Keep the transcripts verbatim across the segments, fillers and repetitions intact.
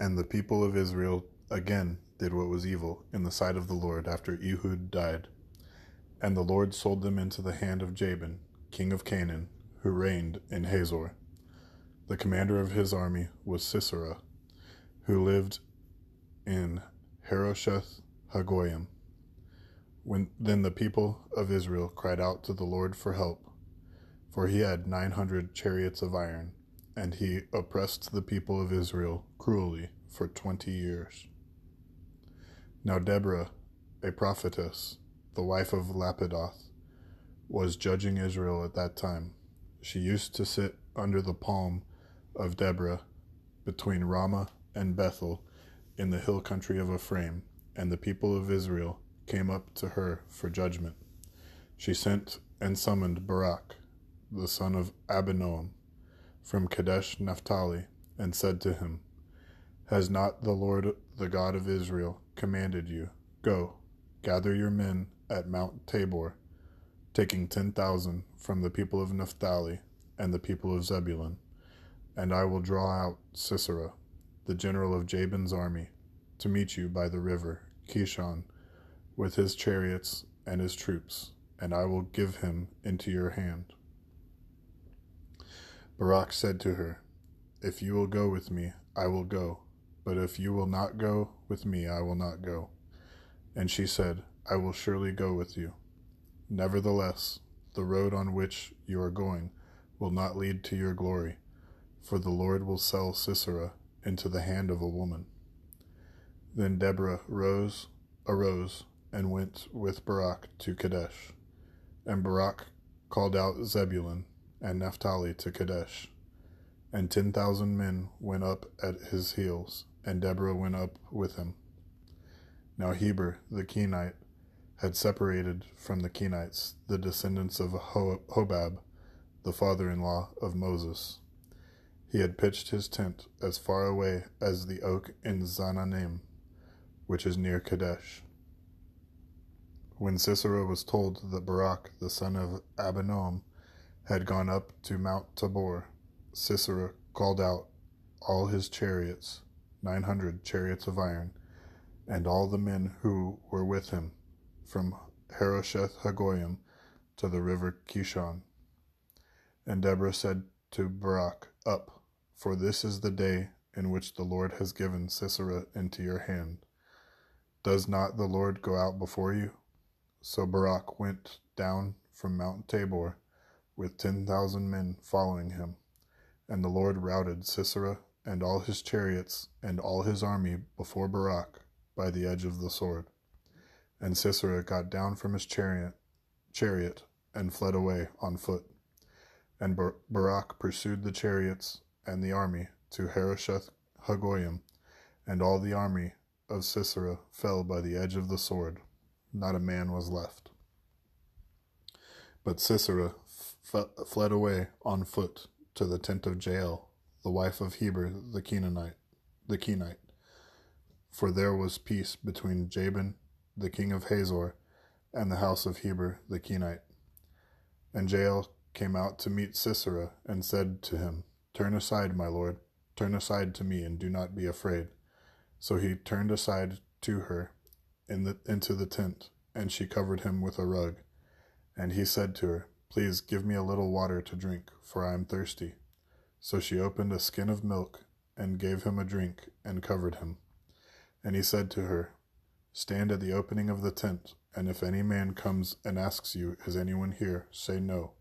And the people of Israel again did what was evil in the sight of the Lord after Ehud died. And the Lord sold them into the hand of Jabin, king of Canaan, who reigned in Hazor. The commander of his army was Sisera, who lived in Harosheth Hagoyim. When, then the people of Israel cried out to the Lord for help, for he had nine hundred chariots of iron, and he oppressed the people of Israel cruelly for twenty years. Now Deborah, a prophetess, the wife of Lapidoth, was judging Israel at that time. She used to sit under the palm of Deborah between Ramah and Bethel in the hill country of Ephraim, and the people of Israel came up to her for judgment. She sent and summoned Barak, the son of Abinoam, from Kadesh Naphtali, and said to him, "Has not the Lord, the God of Israel, commanded you, go, gather your men at Mount Tabor, taking ten thousand from the people of Naphtali and the people of Zebulun, and I will draw out Sisera, the general of Jabin's army, to meet you by the river Kishon, with his chariots and his troops, and I will give him into your hand." Barak said to her, "If you will go with me, I will go, but if you will not go with me, I will not go." And she said, "I will surely go with you. Nevertheless, the road on which you are going will not lead to your glory, for the Lord will sell Sisera into the hand of a woman." Then Deborah rose, arose, and went with Barak to Kadesh, and Barak called out Zebulun and Naphtali to Kadesh. And ten thousand men went up at his heels, and Deborah went up with him. Now Heber the Kenite had separated from the Kenites, the descendants of Hobab, the father-in-law of Moses. He had pitched his tent as far away as the oak in Zananim, which is near Kadesh. When Sisera was told that Barak, the son of Abinoam, had gone up to Mount Tabor, Sisera called out all his chariots, nine hundred chariots of iron, and all the men who were with him, from Harosheth Hagoyim to the river Kishon. And Deborah said to Barak, "Up, for this is the day in which the Lord has given Sisera into your hand. Does not the Lord go out before you?" So Barak went down from Mount Tabor with ten thousand men following him, and the Lord routed Sisera and all his chariots and all his army before Barak by the edge of the sword. And Sisera got down from his chariot, chariot and fled away on foot. And Bar- Barak pursued the chariots and the army to Harosheth Hagoyim, and all the army of Sisera fell by the edge of the sword. Not a man was left. But Sisera fled away on foot to the tent of Jael, the wife of Heber the Kenite, the Kenite, for there was peace between Jabin, the king of Hazor, and the house of Heber the Kenite. And Jael came out to meet Sisera and said to him, "Turn aside, my lord, turn aside to me, and do not be afraid." So he turned aside to her in the, into the tent, and she covered him with a rug. And he said to her, "Please give me a little water to drink, for I am thirsty." So she opened a skin of milk and gave him a drink and covered him. And he said to her, "Stand at the opening of the tent, and if any man comes and asks you, 'Is anyone here?' say no."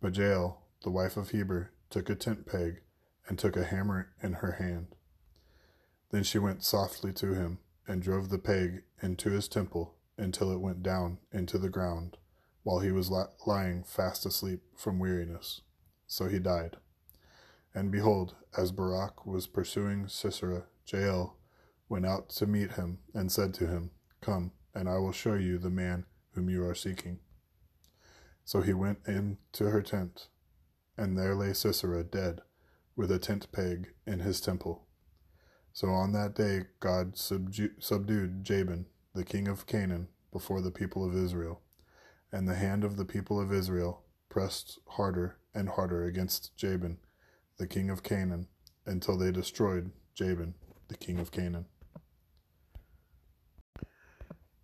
But Jael, the wife of Heber, took a tent peg and took a hammer in her hand. Then she went softly to him and drove the peg into his temple until it went down into the ground, while he was lying fast asleep from weariness. So he died. And behold, as Barak was pursuing Sisera, Jael went out to meet him and said to him, "Come, and I will show you the man whom you are seeking." So he went in to her tent, and there lay Sisera dead, with a tent peg in his temple. So on that day God subdu- subdued Jabin, the king of Canaan, before the people of Israel. And the hand of the people of Israel pressed harder and harder against Jabin, the king of Canaan, until they destroyed Jabin, the king of Canaan.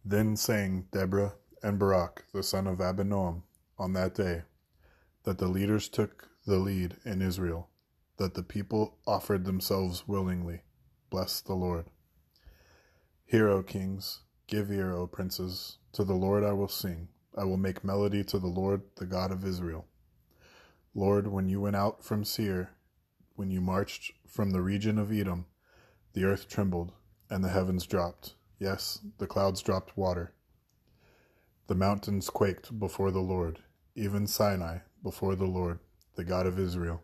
Then sang Deborah and Barak, the son of Abinoam, on that day, that the leaders took the lead in Israel, that the people offered themselves willingly. Bless the Lord. Hear, O kings, give ear, O princes, to the Lord I will sing. I will make melody to the Lord, the God of Israel. Lord, when you went out from Seir, when you marched from the region of Edom, the earth trembled, and the heavens dropped. Yes, the clouds dropped water. The mountains quaked before the Lord, even Sinai before the Lord, the God of Israel.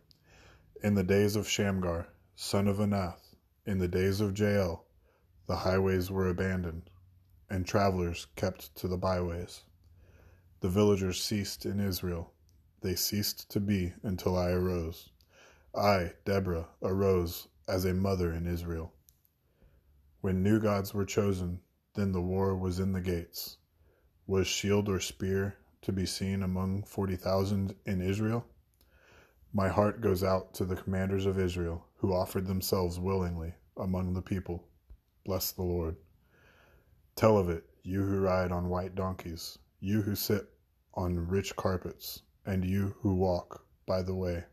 In the days of Shamgar, son of Anath, in the days of Jael, the highways were abandoned, and travelers kept to the byways. The villagers ceased in Israel. They ceased to be until I arose. I, Deborah, arose as a mother in Israel. When new gods were chosen, then the war was in the gates. Was shield or spear to be seen among forty thousand in Israel? My heart goes out to the commanders of Israel, who offered themselves willingly among the people. Bless the Lord. Tell of it, you who ride on white donkeys, you who sit on rich carpets, and you who walk by the way.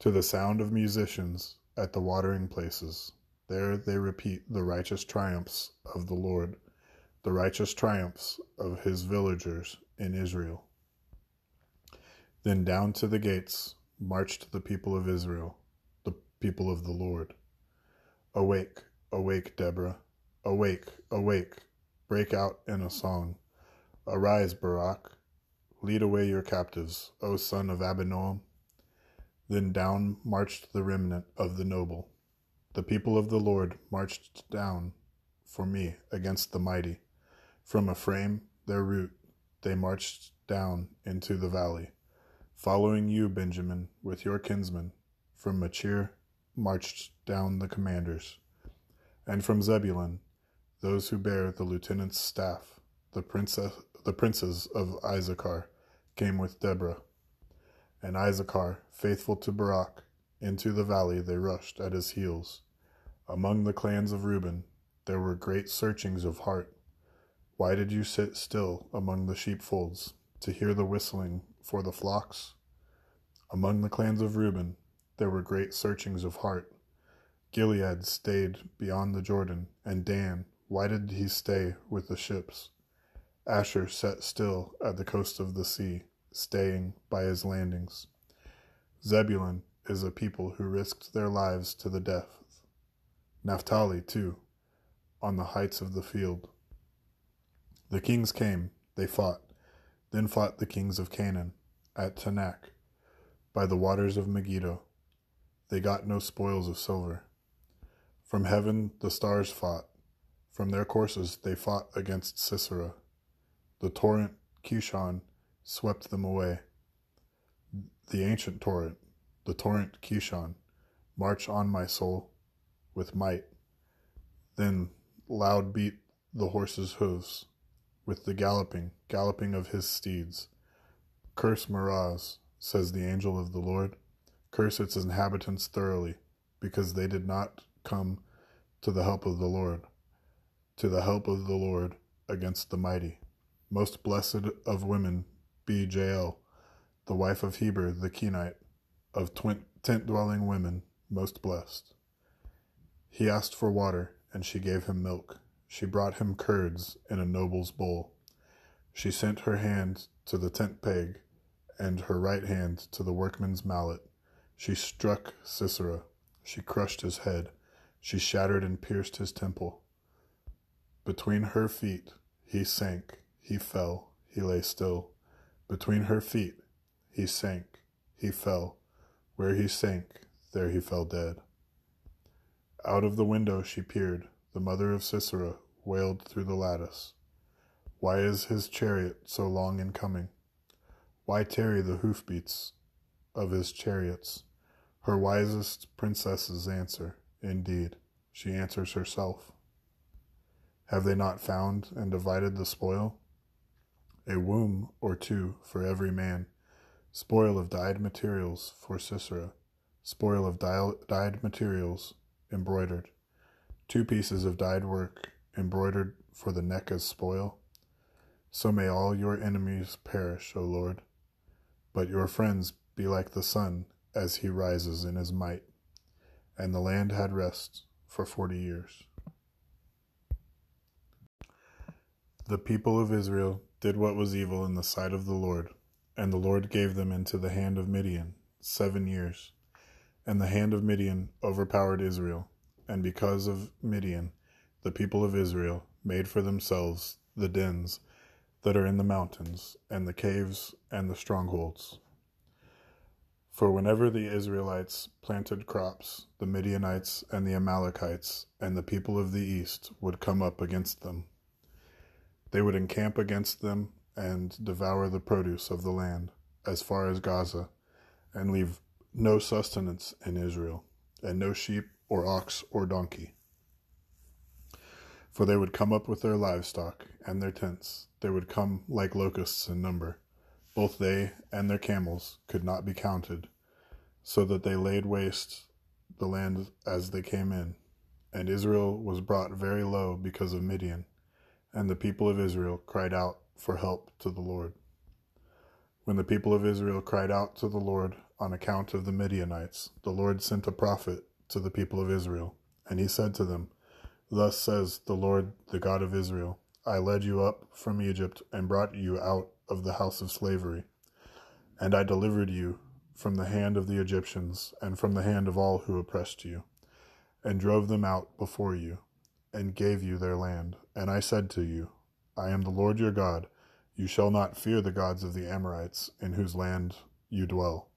To the sound of musicians at the watering places, there they repeat the righteous triumphs of the Lord, the righteous triumphs of his villagers in Israel. Then down to the gates marched the people of Israel, the people of the Lord. Awake, awake, Deborah, awake, awake, break out in a song. Arise, Barak, lead away your captives, O son of Abinoam. Then down marched the remnant of the noble. The people of the Lord marched down for me against the mighty. From Ephraim, their root, they marched down into the valley. Following you, Benjamin, with your kinsmen, from Machir marched down the commanders. And from Zebulun, those who bear the lieutenant's staff, the princess, the princes of Issachar, came with Deborah. And Issachar, faithful to Barak, into the valley they rushed at his heels. Among the clans of Reuben, there were great searchings of heart. Why did you sit still among the sheepfolds to hear the whistling for the flocks? Among the clans of Reuben, there were great searchings of heart. Gilead stayed beyond the Jordan, and Dan, why did he stay with the ships? Asher sat still at the coast of the sea, staying by his landings. Zebulun is a people who risked their lives to the death. Naphtali, too, on the heights of the field. The kings came, they fought, then fought the kings of Canaan, at Tanakh, by the waters of Megiddo. They got no spoils of silver. From heaven the stars fought, from their courses they fought against Sisera. The torrent Kishon swept them away. The ancient torrent, the torrent Kishon, march on my soul with might. Then loud beat the horse's hooves, with the galloping, galloping of his steeds. Curse Miraz, says the angel of the Lord. Curse its inhabitants thoroughly, because they did not come to the help of the Lord, to the help of the Lord against the mighty. Most blessed of women be Jael, the wife of Heber the Kenite, of tent-dwelling women, most blessed. He asked for water, and she gave him milk. She brought him curds in a noble's bowl. She sent her hand to the tent peg and her right hand to the workman's mallet. She struck Sisera. She crushed his head. She shattered and pierced his temple. Between her feet he sank. He fell. He lay still. Between her feet he sank. He fell. Where he sank, there he fell dead. Out of the window she peered. The mother of Sisera wailed through the lattice. Why is his chariot so long in coming? Why tarry the hoofbeats of his chariots? Her wisest princesses answer. Indeed, she answers herself. Have they not found and divided the spoil? A womb or two for every man, spoil of dyed materials for Sisera, spoil of dyed materials embroidered, Two pieces of dyed work embroidered for the neck as spoil. So may all your enemies perish, O Lord, but your friends be like the sun as he rises in his might. And the land had rest for forty years. The people of Israel did what was evil in the sight of the Lord, and the Lord gave them into the hand of Midian seven years. And the hand of Midian overpowered Israel, and because of Midian, the people of Israel made for themselves the dens that are in the mountains, and the caves, and the strongholds. For whenever the Israelites planted crops, the Midianites and the Amalekites and the people of the east would come up against them. They would encamp against them and devour the produce of the land as far as Gaza, and leave no sustenance in Israel, and no sheep or ox or donkey. For they would come up with their livestock and their tents. They would come like locusts in number. Both they and their camels could not be counted, so that they laid waste the land as they came in. And Israel was brought very low because of Midian, and the people of Israel cried out for help to the Lord. When the people of Israel cried out to the Lord on account of the Midianites, the Lord sent a prophet to the people of Israel, and he said to them, "Thus says the Lord, the God of Israel, I led you up from Egypt and brought you out of the house of slavery, and I delivered you from the hand of the Egyptians and from the hand of all who oppressed you, and drove them out before you, and gave you their land. And I said to you, I am the Lord your God. You shall not fear the gods of the Amorites, in whose land you dwell,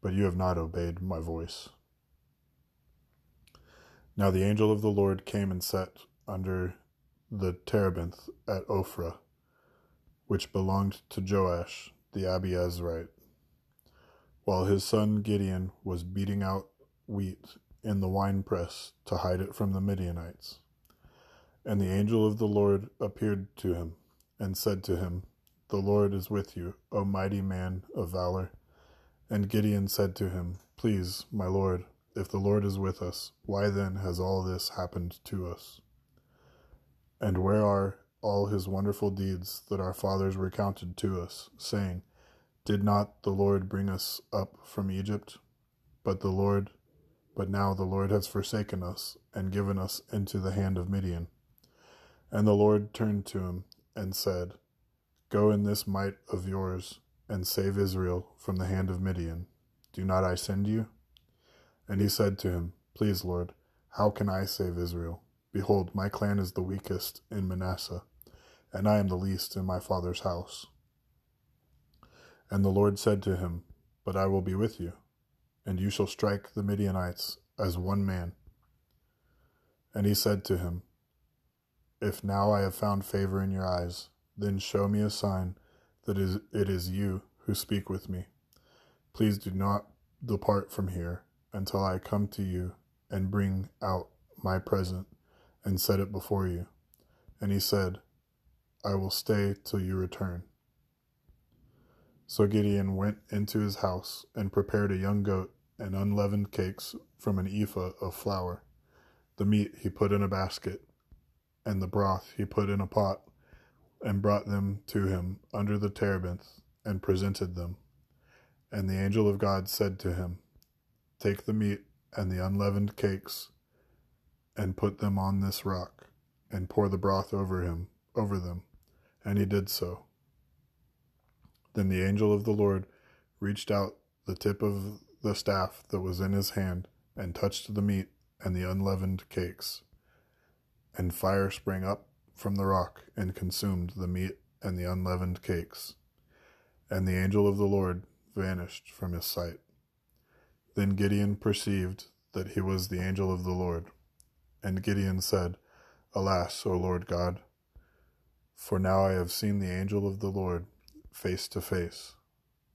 but you have not obeyed my voice." Now the angel of the Lord came and sat under the terebinth at Ophrah, which belonged to Joash the Abiezrite, while his son Gideon was beating out wheat in the winepress to hide it from the Midianites. And the angel of the Lord appeared to him and said to him, "The Lord is with you, O mighty man of valor." And Gideon said to him, "Please, my Lord, if the Lord is with us, why then has all this happened to us? And where are all his wonderful deeds that our fathers recounted to us, saying, 'Did not the Lord bring us up from Egypt?' But the Lord, but now the Lord has forsaken us and given us into the hand of Midian." And the Lord turned to him and said, "Go in this might of yours and save Israel from the hand of Midian. Do not I send you?" And he said to him, "Please, Lord, how can I save Israel? Behold, my clan is the weakest in Manasseh, and I am the least in my father's house." And the Lord said to him, "But I will be with you, and you shall strike the Midianites as one man." And he said to him, "If now I have found favor in your eyes, then show me a sign that it is you who speak with me. Please do not depart from here until I come to you and bring out my present and set it before you." And he said, "I will stay till you return." So Gideon went into his house and prepared a young goat and unleavened cakes from an ephah of flour. The meat he put in a basket, and the broth he put in a pot, and brought them to him under the terebinth, and presented them. And the angel of God said to him, "Take the meat and the unleavened cakes, and put them on this rock, and pour the broth over him, over them." And he did so. Then the angel of the Lord reached out the tip of the staff that was in his hand, and touched the meat and the unleavened cakes. And fire sprang up from the rock, and consumed the meat and the unleavened cakes. And the angel of the Lord vanished from his sight. Then Gideon perceived that he was the angel of the Lord. And Gideon said, "Alas, O Lord God, for now I have seen the angel of the Lord face to face."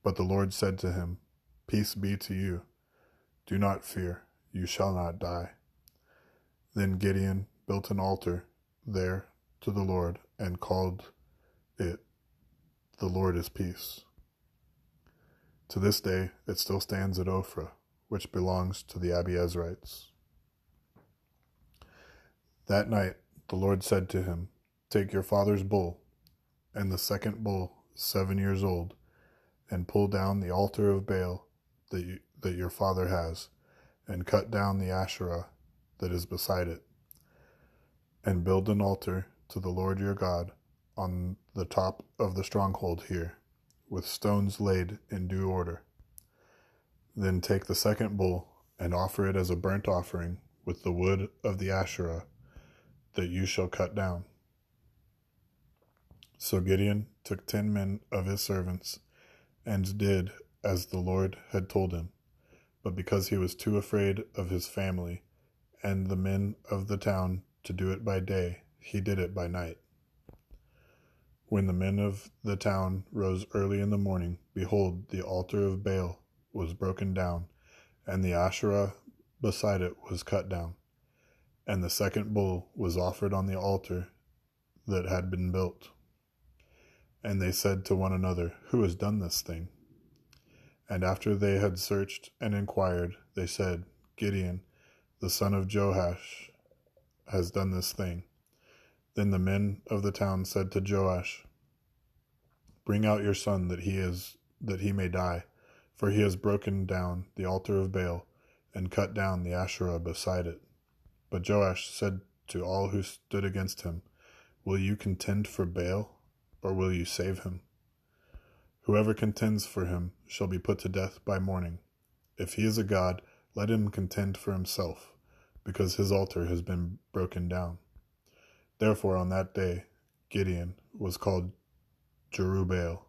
But the Lord said to him, "Peace be to you. Do not fear, you shall not die." Then Gideon built an altar there to the Lord and called it, "The Lord is Peace." To this day it still stands at Ophrah, which belongs to the Abiezrites. That night the Lord said to him, "Take your father's bull, and the second bull, seven years old, and pull down the altar of Baal that, you, that your father has, and cut down the Asherah that is beside it, and build an altar to the Lord your God on the top of the stronghold here, with stones laid in due order. Then take the second bull and offer it as a burnt offering with the wood of the Asherah that you shall cut down." So Gideon took ten men of his servants and did as the Lord had told him. But because he was too afraid of his family and the men of the town to do it by day, he did it by night. When the men of the town rose early in the morning, behold, the altar of Baal was broken down, and the Asherah beside it was cut down, and the second bull was offered on the altar that had been built. And they said to one another, "Who has done this thing?" And after they had searched and inquired, they said, "Gideon, the son of Joash, has done this thing." Then the men of the town said to Joash, "Bring out your son that he is that he may die, for he has broken down the altar of Baal and cut down the Asherah beside it." But Joash said to all who stood against him, "Will you contend for Baal, or will you save him? Whoever contends for him shall be put to death by morning. If he is a god, let him contend for himself, because his altar has been broken down." Therefore on that day Gideon was called Jerubbaal,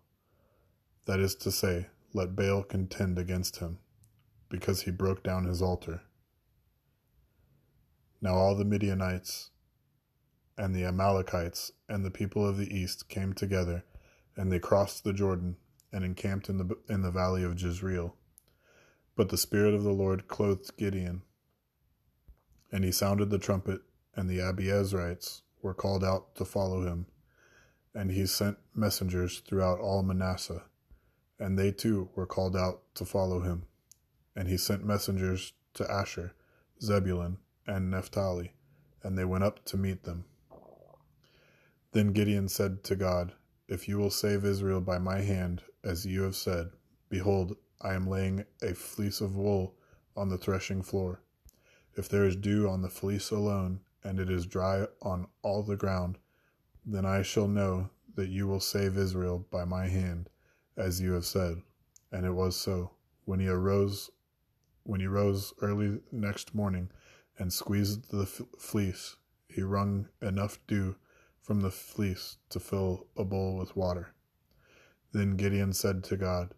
that is to say, "Let Baal contend against him," because he broke down his altar. Now all the Midianites and the Amalekites and the people of the east came together, and they crossed the Jordan and encamped in the in the valley of Jezreel. But the Spirit of the Lord clothed Gideon, and he sounded the trumpet, and the Abiezrites were called out to follow him. And he sent messengers throughout all Manasseh, and they too were called out to follow him. And he sent messengers to Asher, Zebulun, and Naphtali, and they went up to meet them. Then Gideon said to God, "If you will save Israel by my hand, as you have said, behold, I am laying a fleece of wool on the threshing floor. If there is dew on the fleece alone, and it is dry on all the ground, then I shall know that you will save Israel by my hand, as you have said." And it was so. When he arose, when he rose early next morning and squeezed the fleece, he wrung enough dew from the fleece to fill a bowl with water. Then Gideon said to God,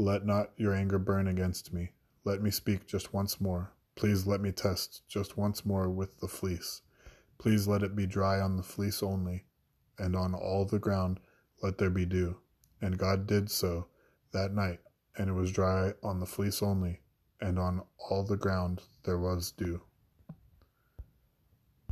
"Let not your anger burn against me. Let me speak just once more. Please let me test just once more with the fleece. Please let it be dry on the fleece only, and on all the ground let there be dew." And God did so that night, and it was dry on the fleece only, and on all the ground there was dew.